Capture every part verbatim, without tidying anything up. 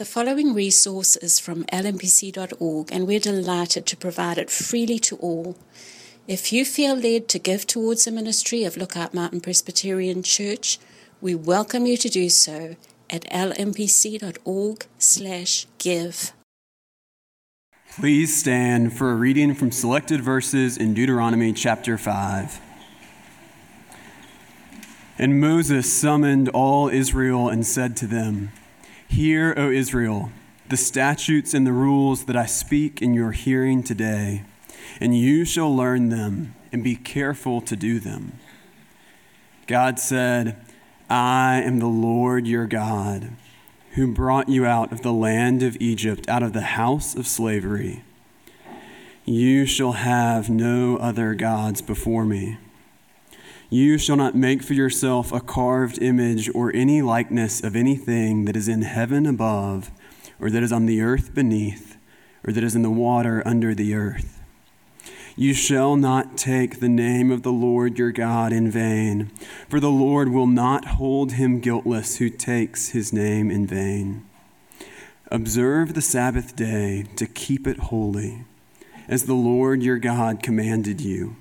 The following resource is from L M P C dot org, and we're delighted to provide it freely to all. If you feel led to give towards the ministry of Lookout Mountain Presbyterian Church, we welcome you to do so at L M P C dot org slash give. Please stand for a reading from selected verses in Deuteronomy chapter five. And Moses summoned all Israel and said to them, "Hear, O Israel, the statutes and the rules that I speak in your hearing today, and you shall learn them and be careful to do them." God said, "I am the Lord your God, who brought you out of the land of Egypt, out of the house of slavery. You shall have no other gods before me. You shall not make for yourself a carved image or any likeness of anything that is in heaven above, or that is on the earth beneath, or that is in the water under the earth. You shall not take the name of the Lord your God in vain, for the Lord will not hold him guiltless who takes his name in vain. Observe the Sabbath day to keep it holy, as the Lord your God commanded you.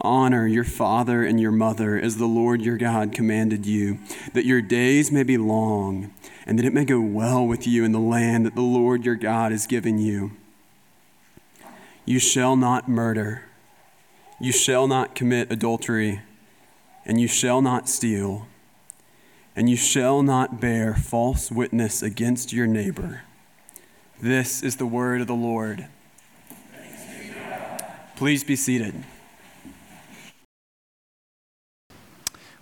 Honor your father and your mother, as the Lord your God commanded you, that your days may be long, and that it may go well with you in the land that the Lord your God has given you. You shall not murder, you shall not commit adultery, and you shall not steal, and you shall not bear false witness against your neighbor." This is the word of the Lord. Thanks be to God. Please be seated.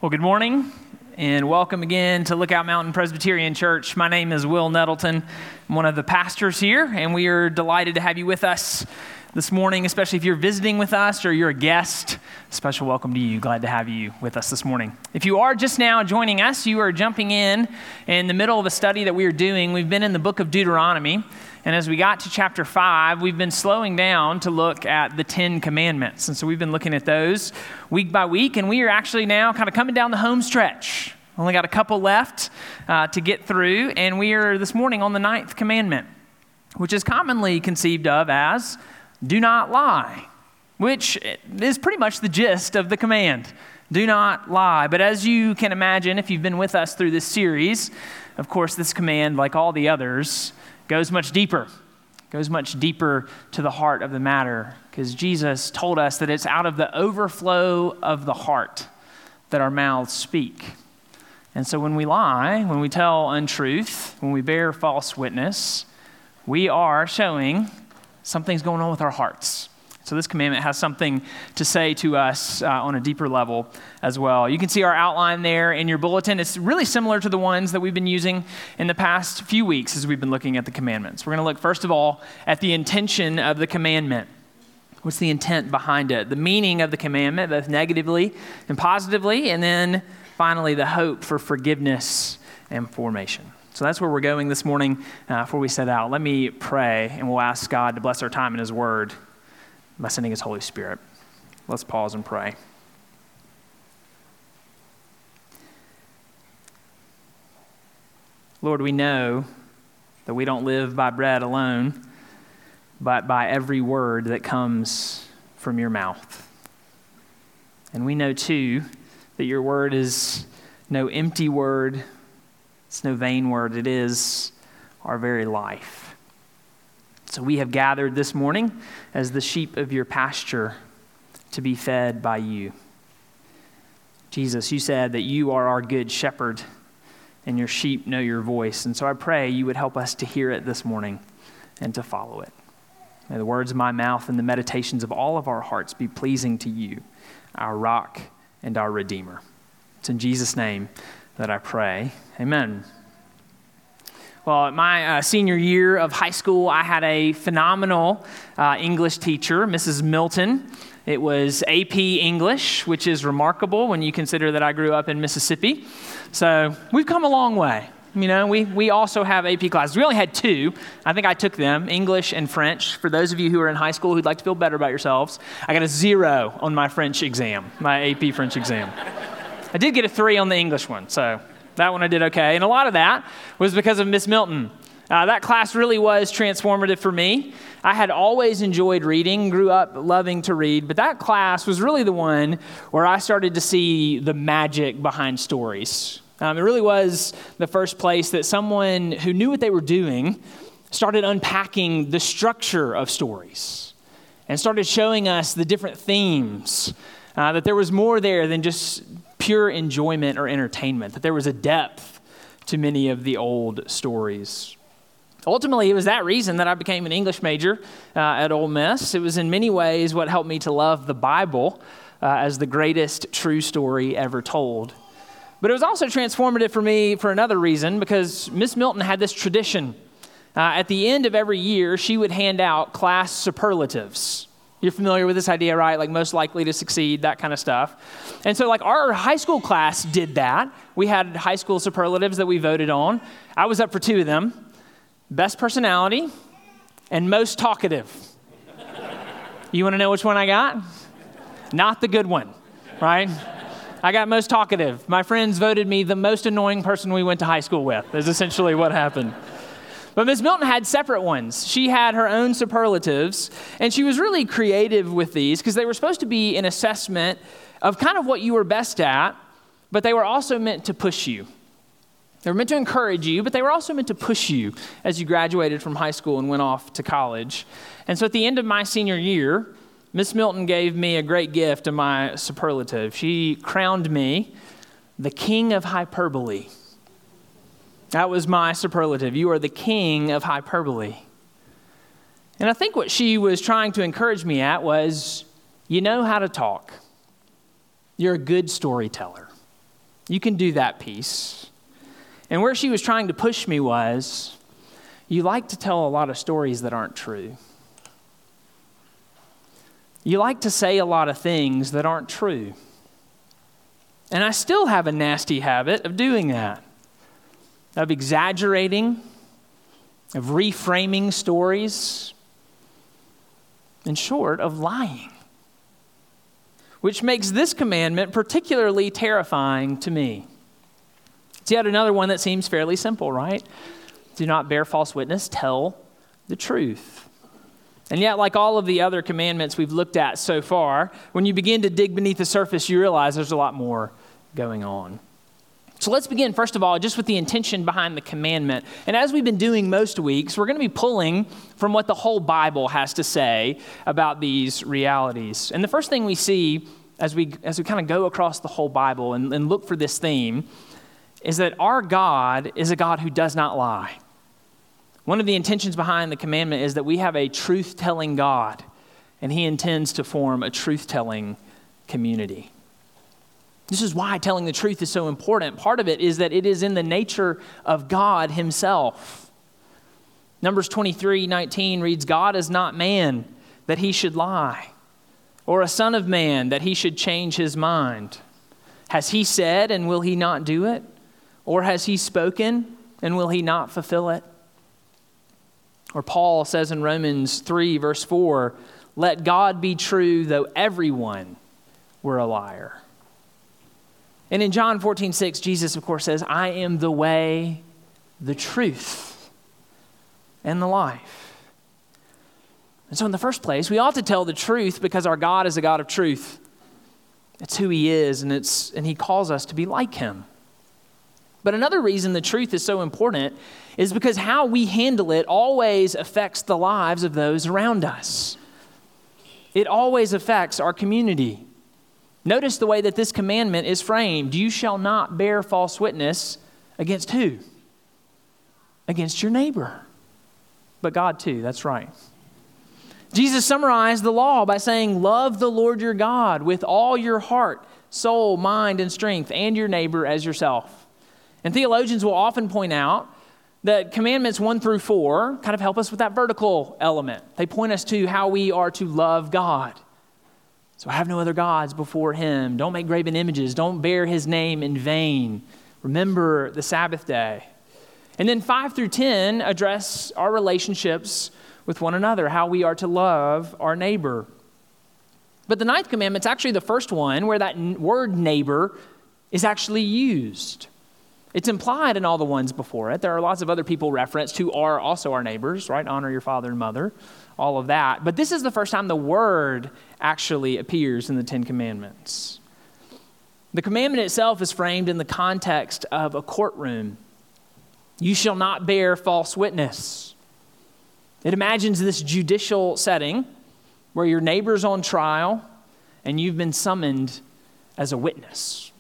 Well, good morning, and welcome again to Lookout Mountain Presbyterian Church. My name is Will Nettleton. I'm one of the pastors here, and we are delighted to have you with us this morning, especially if you're visiting with us or you're a guest. Special welcome to you. Glad to have you with us this morning. If you are just now joining us, you are jumping in in the middle of a study that we are doing. We've been in the book of Deuteronomy, and as we got to chapter five, we've been slowing down to look at the Ten Commandments. And so we've been looking at those week by week, and we are actually now kind of coming down the home stretch. Only got a couple left uh, to get through, and we are this morning on the ninth commandment, which is commonly conceived of as do not lie, which is pretty much the gist of the command. Do not lie. But as you can imagine, if you've been with us through this series, of course, this command, like all the others, goes much deeper, goes much deeper to the heart of the matter, because Jesus told us that it's out of the overflow of the heart that our mouths speak. And so when we lie, when we tell untruth, when we bear false witness, we are showing something's going on with our hearts. So this commandment has something to say to us uh, on a deeper level as well. You can see our outline there in your bulletin. It's really similar to the ones that we've been using in the past few weeks as we've been looking at the commandments. We're going to look, first of all, at the intention of the commandment. What's the intent behind it? The meaning of the commandment, both negatively and positively. And then finally, the hope for forgiveness and formation. So that's where we're going this morning. Uh, before we set out, let me pray, and we'll ask God to bless our time in his word by sending his Holy Spirit. Let's pause and pray. Lord, we know that we don't live by bread alone, but by every word that comes from your mouth. And we know, too, that your word is no empty word. It's no vain word. It is our very life. So we have gathered this morning as the sheep of your pasture to be fed by you. Jesus, you said that you are our good shepherd and your sheep know your voice. And so I pray you would help us to hear it this morning and to follow it. May the words of my mouth and the meditations of all of our hearts be pleasing to you, our rock and our redeemer. It's in Jesus' name that I pray. Amen. Well, my uh, senior year of high school, I had a phenomenal uh, English teacher, Missus Milton. It was A P English, which is remarkable when you consider that I grew up in Mississippi. So we've come a long way. You know, we, we also have A P classes. We only had two. I think I took them, English and French. For those of you who are in high school who'd like to feel better about yourselves, I got a zero on my French exam, my A P French exam. I did get a three on the English one, so That one I did okay. And a lot of that was because of Miss Milton. Uh, that class really was transformative for me. I had always enjoyed reading, grew up loving to read, but that class was really the one where I started to see the magic behind stories. Um, it really was the first place that someone who knew what they were doing started unpacking the structure of stories and started showing us the different themes, uh, that there was more there than just pure enjoyment or entertainment, that there was a depth to many of the old stories. Ultimately, it was that reason that I became an English major uh, at Ole Miss. It was in many ways what helped me to love the Bible uh, as the greatest true story ever told. But it was also transformative for me for another reason, because Miss Milton had this tradition. Uh, at the end of every year, she would hand out class superlatives. You're familiar with this idea, right? Like most likely to succeed, that kind of stuff. And so like our high school class did that. We had high school superlatives that we voted on. I was up for two of them. Best personality, and most talkative. You want to know which one I got? Not the good one, right? I got most talkative. My friends voted me the most annoying person we went to high school with, is essentially what happened. But Miss Milton had separate ones. She had her own superlatives, and she was really creative with these because they were supposed to be an assessment of kind of what you were best at, but they were also meant to push you. They were meant to encourage you, but they were also meant to push you as you graduated from high school and went off to college. And so at the end of my senior year, Miss Milton gave me a great gift of my superlative. She crowned me the king of hyperbole. That was my superlative. You are the king of hyperbole. And I think what she was trying to encourage me at was, you know how to talk. You're a good storyteller. You can do that piece. And where she was trying to push me was, you like to tell a lot of stories that aren't true. You like to say a lot of things that aren't true. And I still have a nasty habit of doing that, of exaggerating, of reframing stories, in short, of lying, which makes this commandment particularly terrifying to me. It's yet another one that seems fairly simple, right? Do not bear false witness, tell the truth. And yet, like all of the other commandments we've looked at so far, when you begin to dig beneath the surface, you realize there's a lot more going on. So let's begin, first of all, just with the intention behind the commandment. And as we've been doing most weeks, we're going to be pulling from what the whole Bible has to say about these realities. And the first thing we see as we as we kind of go across the whole Bible and, and look for this theme is that our God is a God who does not lie. One of the intentions behind the commandment is that we have a truth-telling God, and he intends to form a truth-telling community. This is why telling the truth is so important. Part of it is that it is in the nature of God himself. Numbers twenty-three nineteen reads, God is not man that he should lie, or a son of man that he should change his mind. Has he said, and will he not do it? Or has he spoken, and will he not fulfill it? Or Paul says in Romans three, verse four, let God be true, though everyone were a liar. And in John fourteen six, Jesus, of course, says, I am the way, the truth, and the life. And so in the first place, we ought to tell the truth because our God is a God of truth. It's who he is, and it's and he calls us to be like him. But another reason the truth is so important is because how we handle it always affects the lives of those around us. It always affects our community. Notice the way that this commandment is framed. You shall not bear false witness against who? Against your neighbor. But God too, that's right. Jesus summarized the law by saying, love the Lord your God with all your heart, soul, mind, and strength, and your neighbor as yourself. And theologians will often point out that commandments one through four kind of help us with that vertical element. They point us to how we are to love God. So have no other gods before him. Don't make graven images. Don't bear his name in vain. Remember the Sabbath day. And then five through ten address our relationships with one another, how we are to love our neighbor. But the ninth commandment's actually the first one where that word neighbor is actually used. It's implied in all the ones before it. There are lots of other people referenced who are also our neighbors, right? Honor your father and mother, all of that. But this is the first time the word actually appears in the Ten Commandments. The commandment itself is framed in the context of a courtroom. You shall not bear false witness. It imagines this judicial setting where your neighbor's on trial and you've been summoned as a witness.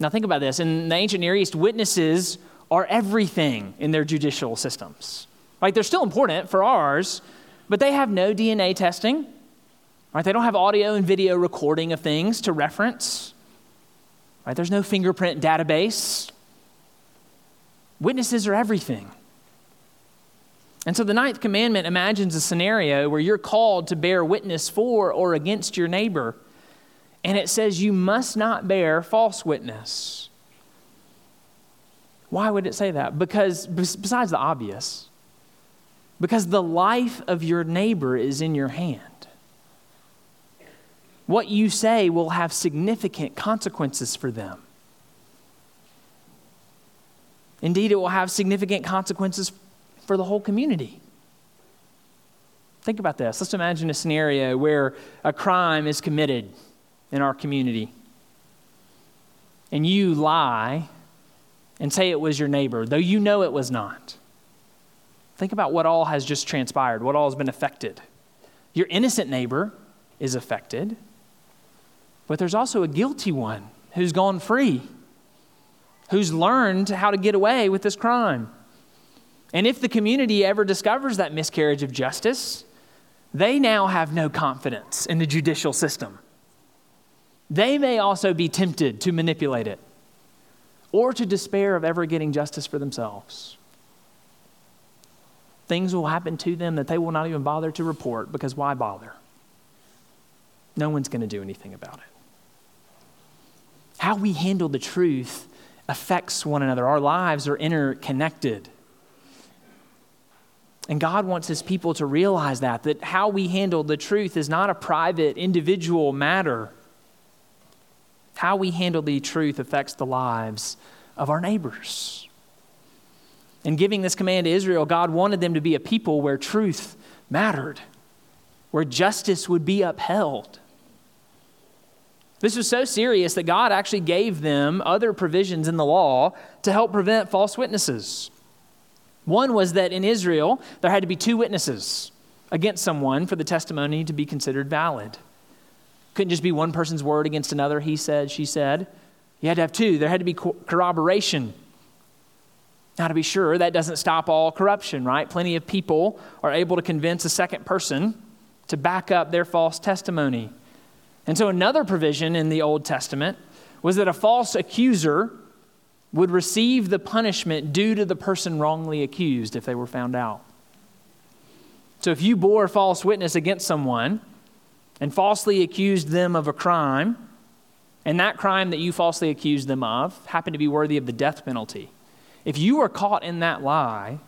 Now think about this. In the ancient Near East, witnesses are everything in their judicial systems. Right? They're still important for ours, but they have no D N A testing. Right? They don't have audio and video recording of things to reference. Right? There's no fingerprint database. Witnesses are everything. And so the ninth commandment imagines a scenario where you're called to bear witness for or against your neighbor. And it says you must not bear false witness. Why would it say that? Because besides the obvious, because the life of your neighbor is in your hand. What you say will have significant consequences for them. Indeed, it will have significant consequences for the whole community. Think about this. Let's imagine a scenario where a crime is committed in our community, and you lie and say it was your neighbor, though you know it was not. Think about what all has just transpired, what all has been affected. Your innocent neighbor is affected, but there's also a guilty one who's gone free, who's learned how to get away with this crime. And if the community ever discovers that miscarriage of justice, they now have no confidence in the judicial system. They may also be tempted to manipulate it or to despair of ever getting justice for themselves. Things will happen to them that they will not even bother to report, because why bother? No one's going to do anything about it. How we handle the truth affects one another. Our lives are interconnected. And God wants his people to realize that, that how we handle the truth is not a private, individual matter. How we handle the truth affects the lives of our neighbors. In giving this command to Israel, God wanted them to be a people where truth mattered, where justice would be upheld. This was so serious that God actually gave them other provisions in the law to help prevent false witnesses. One was that in Israel, there had to be two witnesses against someone for the testimony to be considered valid. Couldn't just be one person's word against another, he said, she said. You had to have two. There had to be corroboration. Now, to be sure, that doesn't stop all corruption, right? Plenty of people are able to convince a second person to back up their false testimony. And so another provision in the Old Testament was that a false accuser would receive the punishment due to the person wrongly accused if they were found out. So if you bore false witness against someone and falsely accused them of a crime, and that crime that you falsely accused them of happened to be worthy of the death penalty, if you were caught in that lie,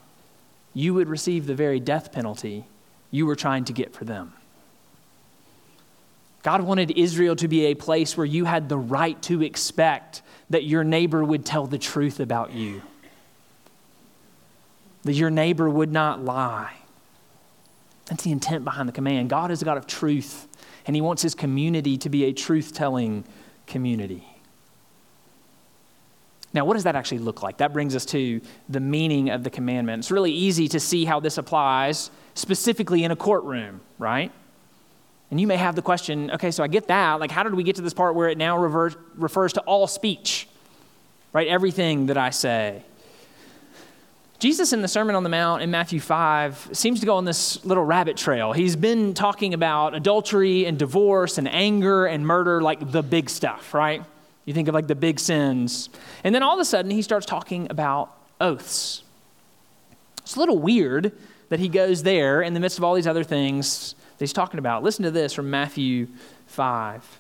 you would receive the very death penalty you were trying to get for them. God wanted Israel to be a place where you had the right to expect that your neighbor would tell the truth about you, that your neighbor would not lie. That's the intent behind the command. God is a God of truth, and he wants his community to be a truth-telling community. Now, what does that actually look like? That brings us to the meaning of the commandment. It's really easy to see how this applies specifically in a courtroom, right? And you may have the question, okay, so I get that. Like, how did we get to this part where it now rever- refers to all speech, right? Everything that I say. Jesus in the Sermon on the Mount in Matthew five seems to go on this little rabbit trail. He's been talking about adultery and divorce and anger and murder, like the big stuff, right? You think of like the big sins. And then all of a sudden he starts talking about oaths. It's a little weird that he goes there in the midst of all these other things that he's talking about. Listen to this from Matthew five.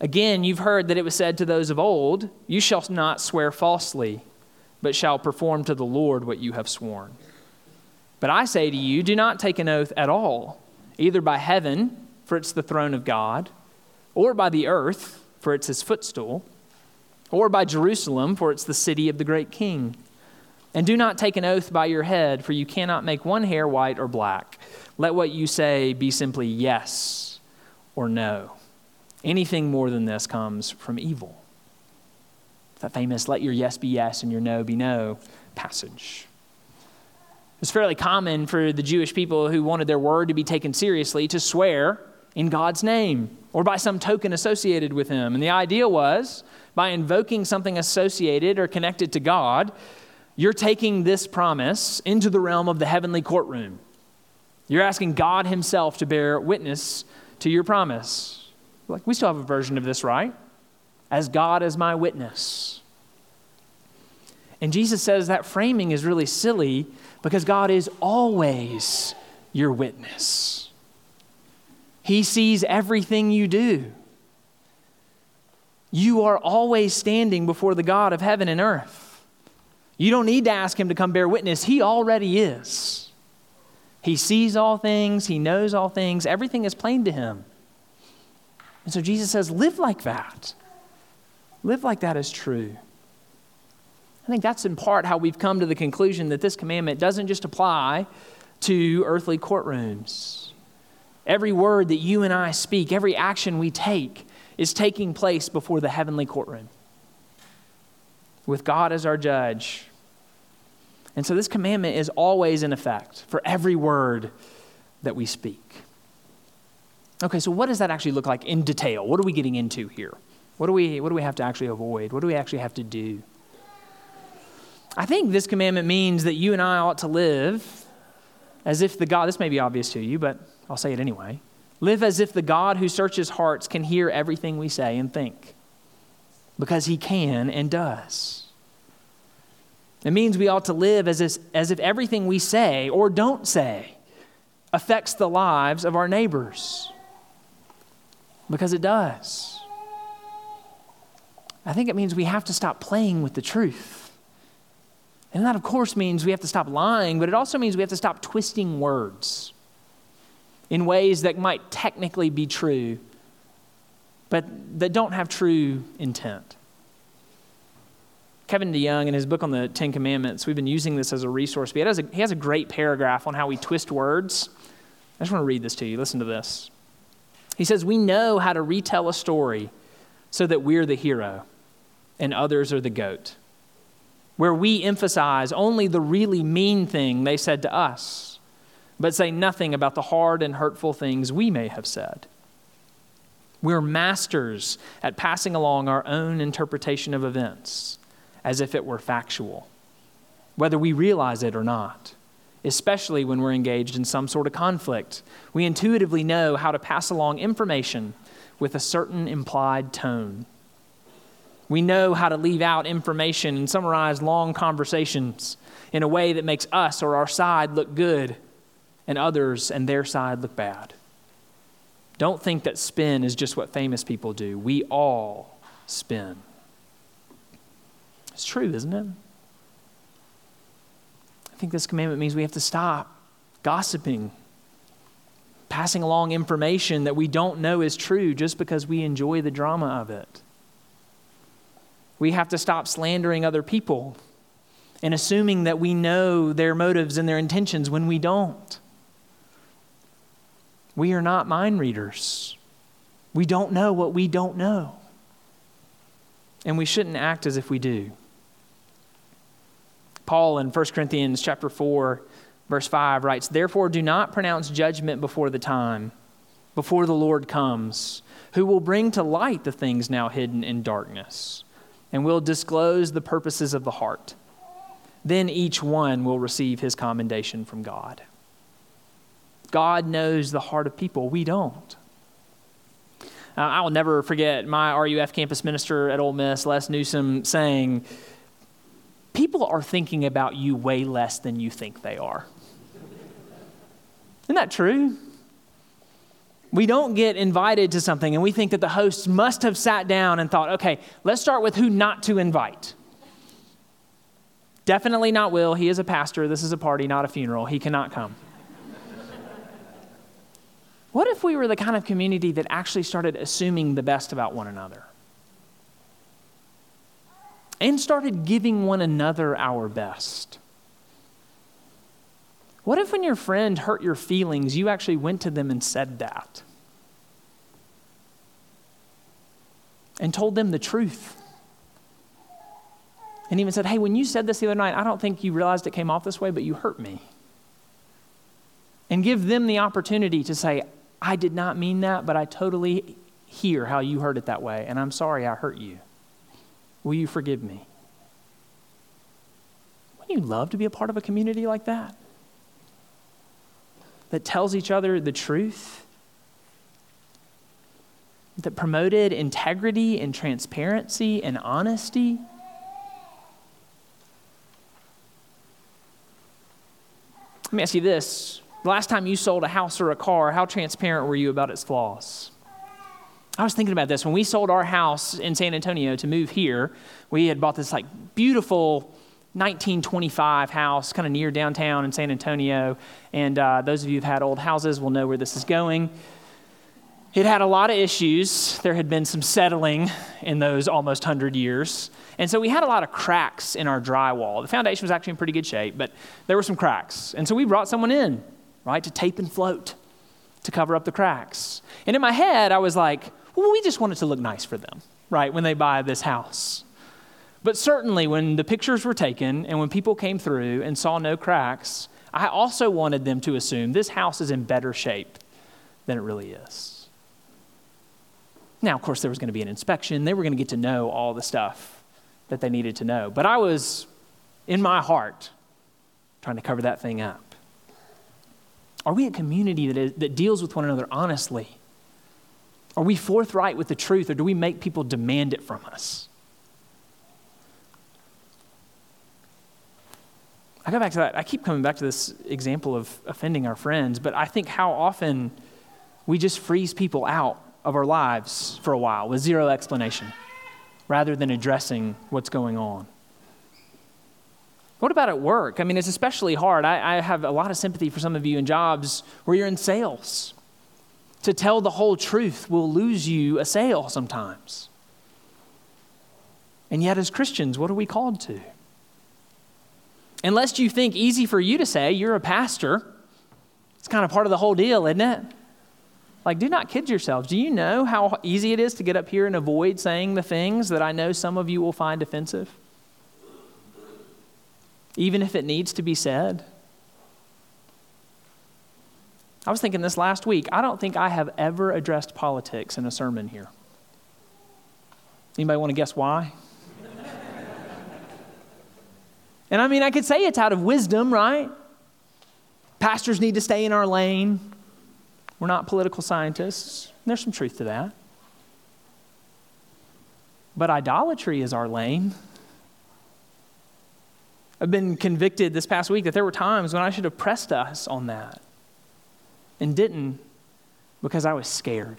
Again, you've heard that it was said to those of old, you shall not swear falsely, but shall perform to the Lord what you have sworn. But I say to you, do not take an oath at all, either by heaven, for it's the throne of God, or by the earth, for it's his footstool, or by Jerusalem, for it's the city of the great king. And do not take an oath by your head, for you cannot make one hair white or black. Let what you say be simply yes or no. Anything more than this comes from evil. That famous let your yes be yes and your no be no passage. It's fairly common for the Jewish people who wanted their word to be taken seriously to swear in God's name or by some token associated with him. And the idea was, by invoking something associated or connected to God, you're taking this promise into the realm of the heavenly courtroom. You're asking God himself to bear witness to your promise. Like, we still have a version of this, right? As God is my witness. And Jesus says that framing is really silly because God is always your witness. He sees everything you do. You are always standing before the God of heaven and earth. You don't need to ask him to come bear witness. He already is. He sees all things. He knows all things. Everything is plain to him. And so Jesus says, live like that. Live like that is true. I think that's in part how we've come to the conclusion that this commandment doesn't just apply to earthly courtrooms. Every word that you and I speak, every action we take, is taking place before the heavenly courtroom, with God as our judge. And so this commandment is always in effect for every word that we speak. Okay, so what does that actually look like in detail? What are we getting into here? What do we what do we have to actually avoid? What do we actually have to do? I think this commandment means that you and I ought to live as if the God, this may be obvious to you, but I'll say it anyway. Live as if the God who searches hearts can hear everything we say and think, because he can and does. It means we ought to live as if, as if everything we say or don't say affects the lives of our neighbors, because it does. I think it means we have to stop playing with the truth. And that, of course, means we have to stop lying, but it also means we have to stop twisting words in ways that might technically be true, but that don't have true intent. Kevin DeYoung, in his book on the Ten Commandments, we've been using this as a resource, but he has a, he has a great paragraph on how we twist words. I just want to read this to you. Listen to this. He says, "We know how to retell a story so that we're the hero and others are the goat, where we emphasize only the really mean thing they said to us, but say nothing about the hard and hurtful things we may have said. We're masters at passing along our own interpretation of events as if it were factual, whether we realize it or not, especially when we're engaged in some sort of conflict. We intuitively know how to pass along information with a certain implied tone. We know how to leave out information and summarize long conversations in a way that makes us or our side look good and others and their side look bad. Don't think that spin is just what famous people do. We all spin." It's true, isn't it? I think this commandment means we have to stop gossiping, passing along information that we don't know is true just because we enjoy the drama of it. We have to stop slandering other people and assuming that we know their motives and their intentions when we don't. We are not mind readers. We don't know what we don't know. And we shouldn't act as if we do. Paul in First Corinthians chapter four, verse five writes, "Therefore do not pronounce judgment before the time, before the Lord comes, who will bring to light the things now hidden in darkness, and will disclose the purposes of the heart. Then each one will receive his commendation from God." God knows the heart of people. We don't. Uh, I will never forget my R U F campus minister at Ole Miss, Les Newsom, saying, "People are thinking about you way less than you think they are." Isn't that true? We don't get invited to something and we think that the hosts must have sat down and thought, okay, let's start with who not to invite. Definitely not Will. He is a pastor. This is a party, not a funeral. He cannot come. What if we were the kind of community that actually started assuming the best about one another? and started giving one another our best. What if when your friend hurt your feelings, you actually went to them and said that? And told them the truth. And even said, hey, when you said this the other night, I don't think you realized it came off this way, but you hurt me. And give them the opportunity to say, I did not mean that, but I totally hear how you heard it that way, and I'm sorry I hurt you. Will you forgive me? Wouldn't you love to be a part of a community like that? That tells each other the truth? That promoted integrity and transparency and honesty? Let me ask you this. The last time you sold a house or a car, how transparent were you about its flaws? I was thinking about this. When we sold our house in San Antonio to move here, we had bought this like beautiful nineteen twenty-five house kind of near downtown in San Antonio. And uh, those of you who've had old houses will know where this is going. It had a lot of issues. There had been some settling in those almost one hundred years. And so we had a lot of cracks in our drywall. The foundation was actually in pretty good shape, but there were some cracks. And so we brought someone in, right, to tape and float, to cover up the cracks. And in my head, I was like, well, we just want it to look nice for them, right, when they buy this house. But certainly when the pictures were taken and when people came through and saw no cracks, I also wanted them to assume this house is in better shape than it really is. Now, of course, there was going to be an inspection. They were going to get to know all the stuff that they needed to know. But I was, in my heart, trying to cover that thing up. Are we a community that is, that deals with one another honestly? Are we forthright with the truth, or do we make people demand it from us? I go back to that. I keep coming back to this example of offending our friends, but I think how often we just freeze people out of our lives for a while with zero explanation, rather than addressing what's going on. What about at work? I mean, it's especially hard. I, I have a lot of sympathy for some of you in jobs where you're in sales. To tell the whole truth will lose you a sale sometimes. And yet as Christians, what are we called to? Unless you think easy for you to say you're a pastor, it's kind of part of the whole deal, isn't it? Like, do not kid yourselves. Do you know how easy it is to get up here and avoid saying the things that I know some of you will find offensive? Even if it needs to be said. I was thinking this last week, I don't think I have ever addressed politics in a sermon here. Anybody want to guess why? And I mean, I could say it's out of wisdom, right? Pastors need to stay in our lane. We're not political scientists. There's some truth to that. But idolatry is our lane. I've been convicted this past week that there were times when I should have pressed us on that and didn't, because I was scared,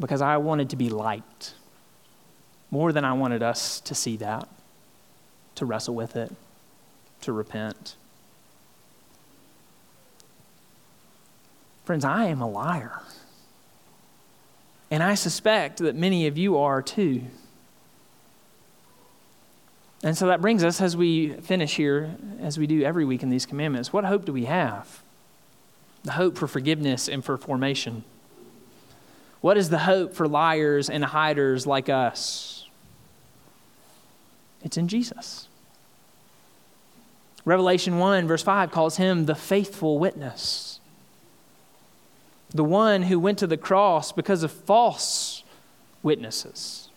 because I wanted to be liked more than I wanted us to see that, to wrestle with it, to repent. Friends, I am a liar, and I suspect that many of you are too. And so that brings us, as we finish here, as we do every week in these commandments, what hope do we have? The hope for forgiveness and for formation. What is the hope for liars and hiders like us? It's in Jesus. Revelation one, verse five, calls him the faithful witness. The one who went to the cross because of false witnesses.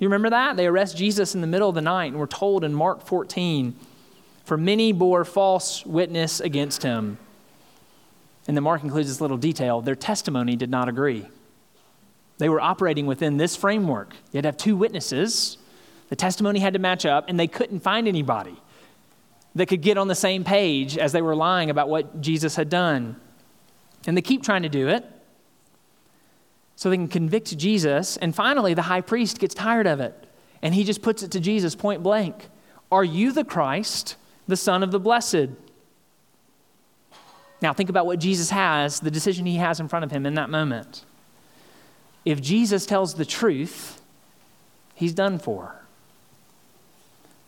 You remember that? They arrest Jesus in the middle of the night, and we're told in Mark fourteen, for many bore false witness against him. And then Mark includes this little detail. Their testimony did not agree. They were operating within this framework. You had to have two witnesses. The testimony had to match up, and they couldn't find anybody that could get on the same page as they were lying about what Jesus had done. And they keep trying to do it. So they can convict Jesus. And finally, the high priest gets tired of it. And he just puts it to Jesus point blank. Are you the Christ, the Son of the Blessed? Now think about what Jesus has, the decision he has in front of him in that moment. If Jesus tells the truth, he's done for.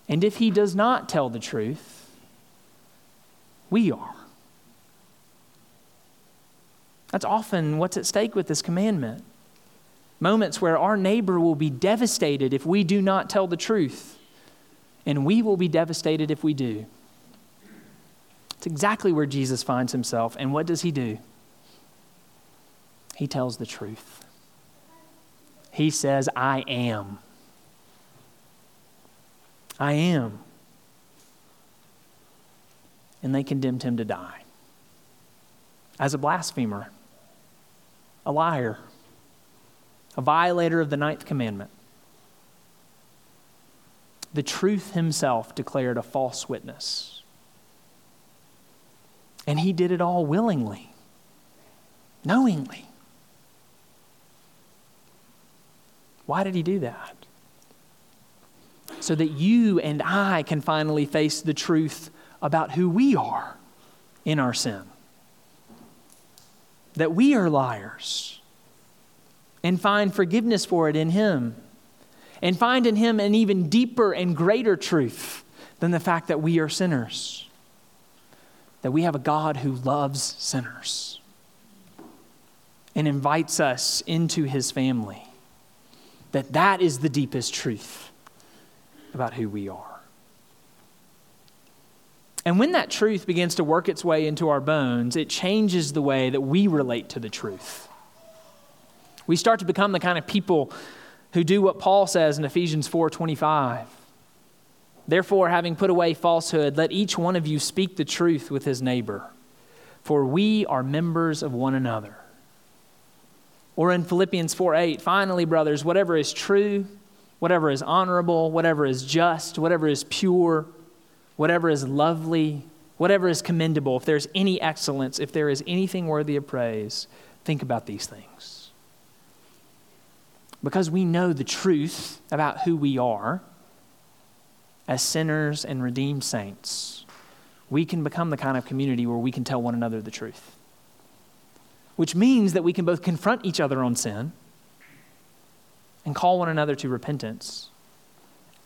And if he does not tell the truth, we are. That's often what's at stake with this commandment. Moments where our neighbor will be devastated if we do not tell the truth, and we will be devastated if we do. It's exactly where Jesus finds himself, and what does he do? He tells the truth. He says, I am. I am. And they condemned him to die. As a blasphemer, a liar, a violator of the ninth commandment. The truth himself declared a false witness. And he did it all willingly, knowingly. Why did he do that? So that you and I can finally face the truth about who we are in our sin. That we are liars. And find forgiveness for it in him. And find in him an even deeper and greater truth than the fact that we are sinners. That we have a God who loves sinners and invites us into his family. That that is the deepest truth about who we are. And when that truth begins to work its way into our bones, it changes the way that we relate to the truth. We start to become the kind of people who do what Paul says in Ephesians four twenty-five. Therefore, having put away falsehood, let each one of you speak the truth with his neighbor, for we are members of one another. Or in Philippians four eight, finally, brothers, whatever is true, whatever is honorable, whatever is just, whatever is pure, whatever is lovely, whatever is commendable, if there's any excellence, if there is anything worthy of praise, think about these things. Because we know the truth about who we are, as sinners and redeemed saints, we can become the kind of community where we can tell one another the truth. Which means that we can both confront each other on sin and call one another to repentance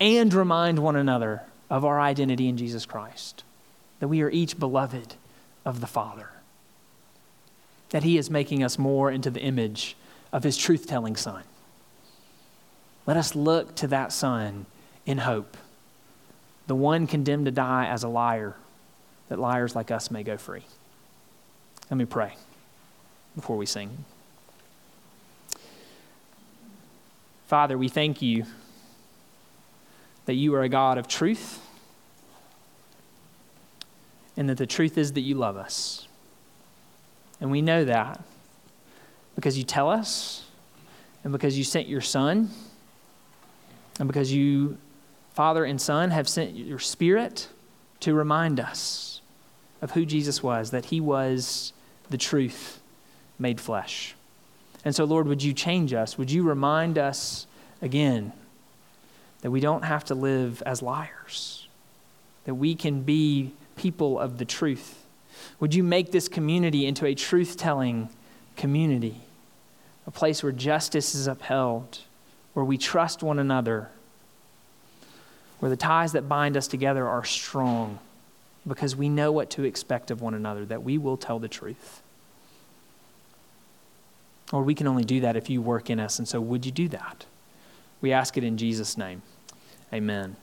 and remind one another of our identity in Jesus Christ, that we are each beloved of the Father, that he is making us more into the image of his truth-telling Son. Let us look to that Son in hope, the one condemned to die as a liar, that liars like us may go free. Let me pray before we sing. Father, we thank you that you are a God of truth and that the truth is that you love us. And we know that because you tell us and because you sent your Son and because you, Father and Son, have sent your Spirit to remind us of who Jesus was, that he was the truth made flesh. And so, Lord, would you change us? Would you remind us again that we don't have to live as liars, that we can be people of the truth? Would you make this community into a truth-telling community, a place where justice is upheld, where we trust one another, where the ties that bind us together are strong because we know what to expect of one another, that we will tell the truth. Or we can only do that if you work in us. And so would you do that? We ask it in Jesus' name. Amen.